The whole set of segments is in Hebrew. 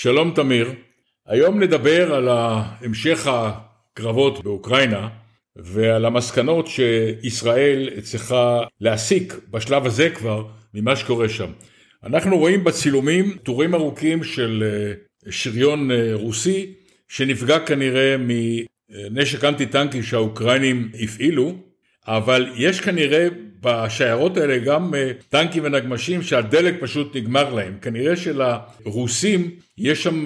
שלום תמיר, היום נדבר על המשך הקרבות באוקראינה ועל המסקנות שישראל צריכה להסיק בשלב הזה כבר ממה שקורה שם. אנחנו רואים בצילומים תורים ארוכים של שריון רוסי שנפגע כנראה מנשק אנטי-טנקי שהאוקראינים הפעילו, אבל יש כנראה בשיירות האלה גם טנקים ונגמשים שהדלק פשוט נגמר להם. כנראה שלרוסים יש שם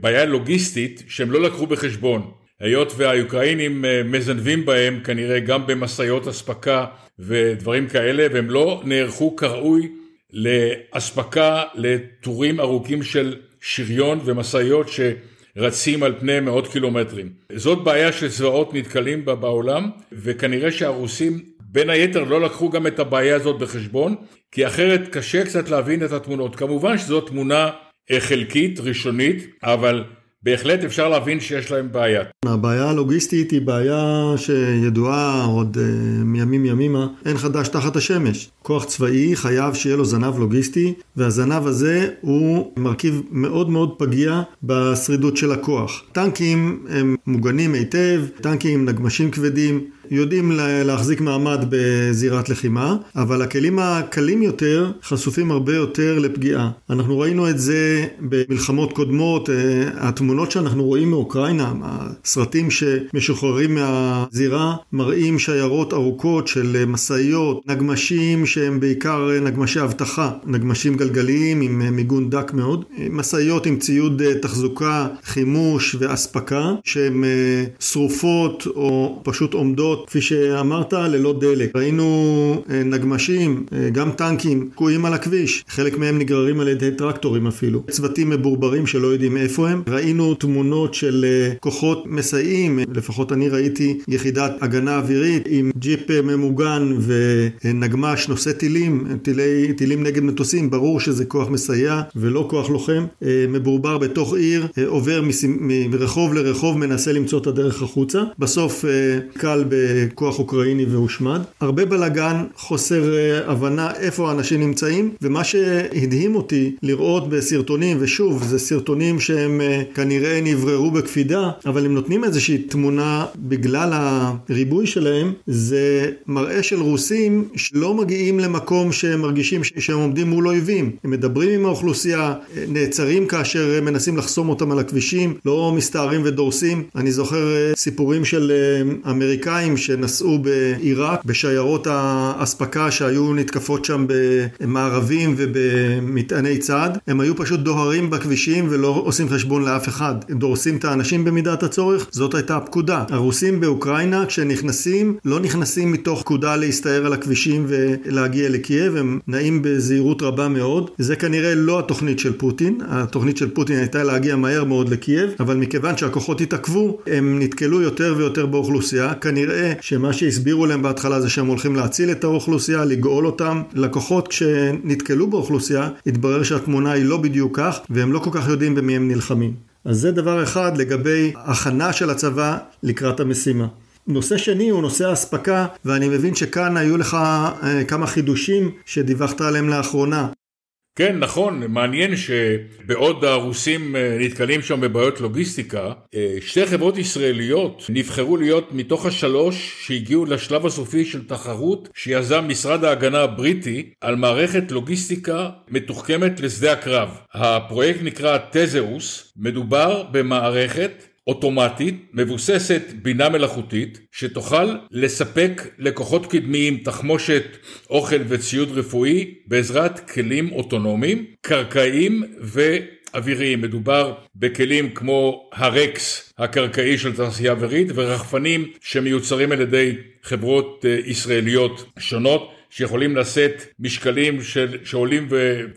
בעיה לוגיסטית שהם לא לקחו בחשבון. היות והאוקראינים מזנבים בהם כנראה גם במסעיות אספקה ודברים כאלה, והם לא נערכו כראוי לאספקה לתורים ארוכים של שריון ומסעיות שרצים על פני מאות קילומטרים. זאת בעיה שצבאות נתקלים בה בעולם, וכנראה שהרוסים בין היתר לא לקחו גם את הבעיה הזאת בחשבון, כי אחרת קשה קצת להבין את התמונות. כמובן שזו תמונה חלקית, ראשונית, אבל בהחלט אפשר להבין שיש להם בעיה. הבעיה הלוגיסטית היא בעיה שידועה עוד מימים ימימה, אין חדש תחת השמש. כוח צבאי חייב שיהיה לו זנב לוגיסטי, והזנב הזה הוא מרכיב מאוד מאוד פגיע בשרידות של הכוח. טנקים הם מוגנים היטב, טנקים עם נגמשים כבדים, יודעים להחזיק מעמד בזירת לחימה, אבל הכלים הקלים יותר חשופים הרבה יותר לפגיעה. אנחנו ראינו את זה במלחמות קודמות, התמונות שאנחנו רואים מאוקראינה, הסרטים שמשוחררים מהזירה, מראים שיירות ארוכות של מסעיות, נגמשים שהם בעיקר נגמשי הבטחה, נגמשים גלגליים עם מיגון דק מאוד, מסעיות עם ציוד תחזוקה, חימוש ואספקה, שהן שרופות או פשוט עומדות כפי שאמרת, ללא דלק. ראינו נגמשים, גם טנקים, תקועים על הכביש. חלק מהם נגררים על ידי טרקטורים אפילו. צוותים מברברים שלא יודעים איפה הם. ראינו תמונות של כוחות מסייעים. לפחות אני ראיתי יחידת הגנה אווירית עם ג'יפ ממוגן ונגמש נושא טילים נגד מטוסים. ברור שזה כוח מסייע ולא כוח לוחם. מברבר בתוך עיר, עובר מרחוב לרחוב, מנסה למצוא את הדרך החוצה. בסוף קל בכוח אוקראיני והושמד. הרבה בלגן, חוסר הבנה איפה האנשים נמצאים, ומה שהדהים אותי לראות בסרטונים, ושוב, זה סרטונים שהם כנראה נבררו בקפידה, אבל הם נותנים איזושהי תמונה בגלל הריבוי שלהם, זה מראה של רוסים שלא מגיעים למקום שהם מרגישים שהם עומדים מול אויבים. הם מדברים עם האוכלוסייה, נעצרים כאשר מנסים לחסום אותם על הכבישים, לא מסתערים ודורסים. אני זוכר סיפורים של אמריקאים שנסעו בעיראק בשיירות האספקה שהיו נתקפות שם במערבים ובמטעני צד. הם היו פשוט דוהרים בכבישים ולא עושים חשבון לאף אחד. דורסים את האנשים במידת הצורך. זאת הייתה הפקודה. הרוסים באוקראינה כשנכנסים לא נכנסים מתוך פקודה להסתער על הכבישים ולהגיע לקייב. הם נעים בזהירות רבה מאוד. זה כנראה לא התוכנית של פוטין. התוכנית של פוטין הייתה להגיע מהר מאוד לקייב, אבל מכיוון שהכוחות התעכבו הם נתקלו יותר ויותר באוכלוסייה. נראה שמה שהסבירו להם בהתחלה זה שהם הולכים להציל את האוכלוסייה, לגאול אותם. לקוחות כשנתקלו באוכלוסייה, התברר שהתמונה היא לא בדיוק כך, והם לא כל כך יודעים במי הם נלחמים. אז זה דבר אחד לגבי הכנה של הצבא לקראת המשימה. נושא שני הוא נושא האספקה, ואני מבין שכאן היו לך כמה חידושים שדיווחת עליהם לאחרונה. כן, נכון, מעניין שבעוד הרוסים נתקלים שם בבעיות לוגיסטיקה, שתי חברות ישראליות נבחרו להיות מתוך השלוש שהגיעו לשלב הסופי של תחרות שיזם משרד ההגנה הבריטי על מערכת לוגיסטיקה מתוחכמת לשדה הקרב. הפרויקט נקרא תזאוס, מדובר במערכת אוטומטית, מבוססת בינה מלאכותית, שתוכל לספק לכוחות קדמיים תחמושת, אוכל וציוד רפואי בעזרת כלים אוטונומיים, קרקעיים ואוויריים. מדובר בכלים כמו הרקס הקרקעי של תעשייה אווירית ורחפנים שמיוצרים על ידי חברות ישראליות שונות שיכולים לשאת משקלים שעולים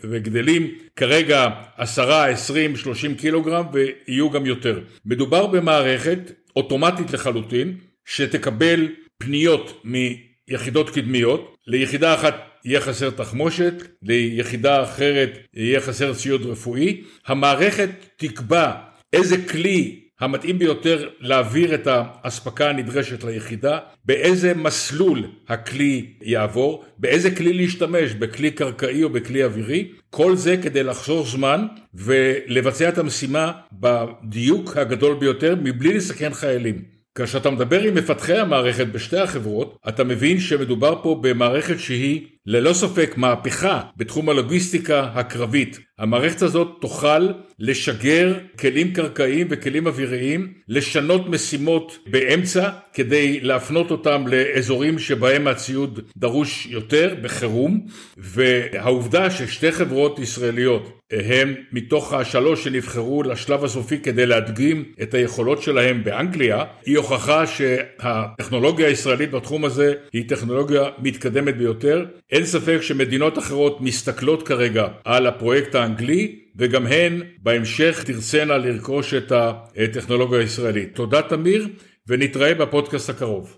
וגדלים, כרגע 10, 20, 30 קילוגרם ויהיו גם יותר. מדובר במערכת אוטומטית לחלוטין, שתקבל פניות מיחידות קדמיות, ליחידה אחת יהיה חסר תחמושת, ליחידה אחרת יהיה חסר ציוד רפואי, המערכת תקבע איזה כלי המתאים ביותר להעביר את ההספקה הנדרשת ליחידה, באיזה מסלול הכלי יעבור, באיזה כלי להשתמש, בכלי קרקעי או בכלי אווירי, כל זה כדי לחסוך זמן ולבצע את המשימה בדיוק הגדול ביותר מבלי לסכן חיילים. כשאתה מדבר עם מפתחי המערכת בשתי החברות, אתה מבין שמדובר פה במערכת שהיא ללא ספק מהפכה בתחום הלוגיסטיקה הקרבית. המערכת הזאת תוכל לשגר כלים קרקעיים וכלים אוויריים, לשנות משימות באמצע כדי להפנות אותם לאזורים שבהם הציוד דרוש יותר בחירום, והעובדה ששתי חברות ישראליות הם מתוך השלוש שנבחרו לשלב הסופי כדי להדגים את היכולות שלהם באנגליה, היא הוכחה שהטכנולוגיה הישראלית בתחום הזה היא טכנולוגיה מתקדמת ביותר. אין ספק שמדינות אחרות מסתכלות כרגע על הפרויקט האנגלי, וגם הן בהמשך תרצנה לרכוש את הטכנולוגיה הישראלית. תודה תמיר, ונתראה בפודקאסט הקרוב.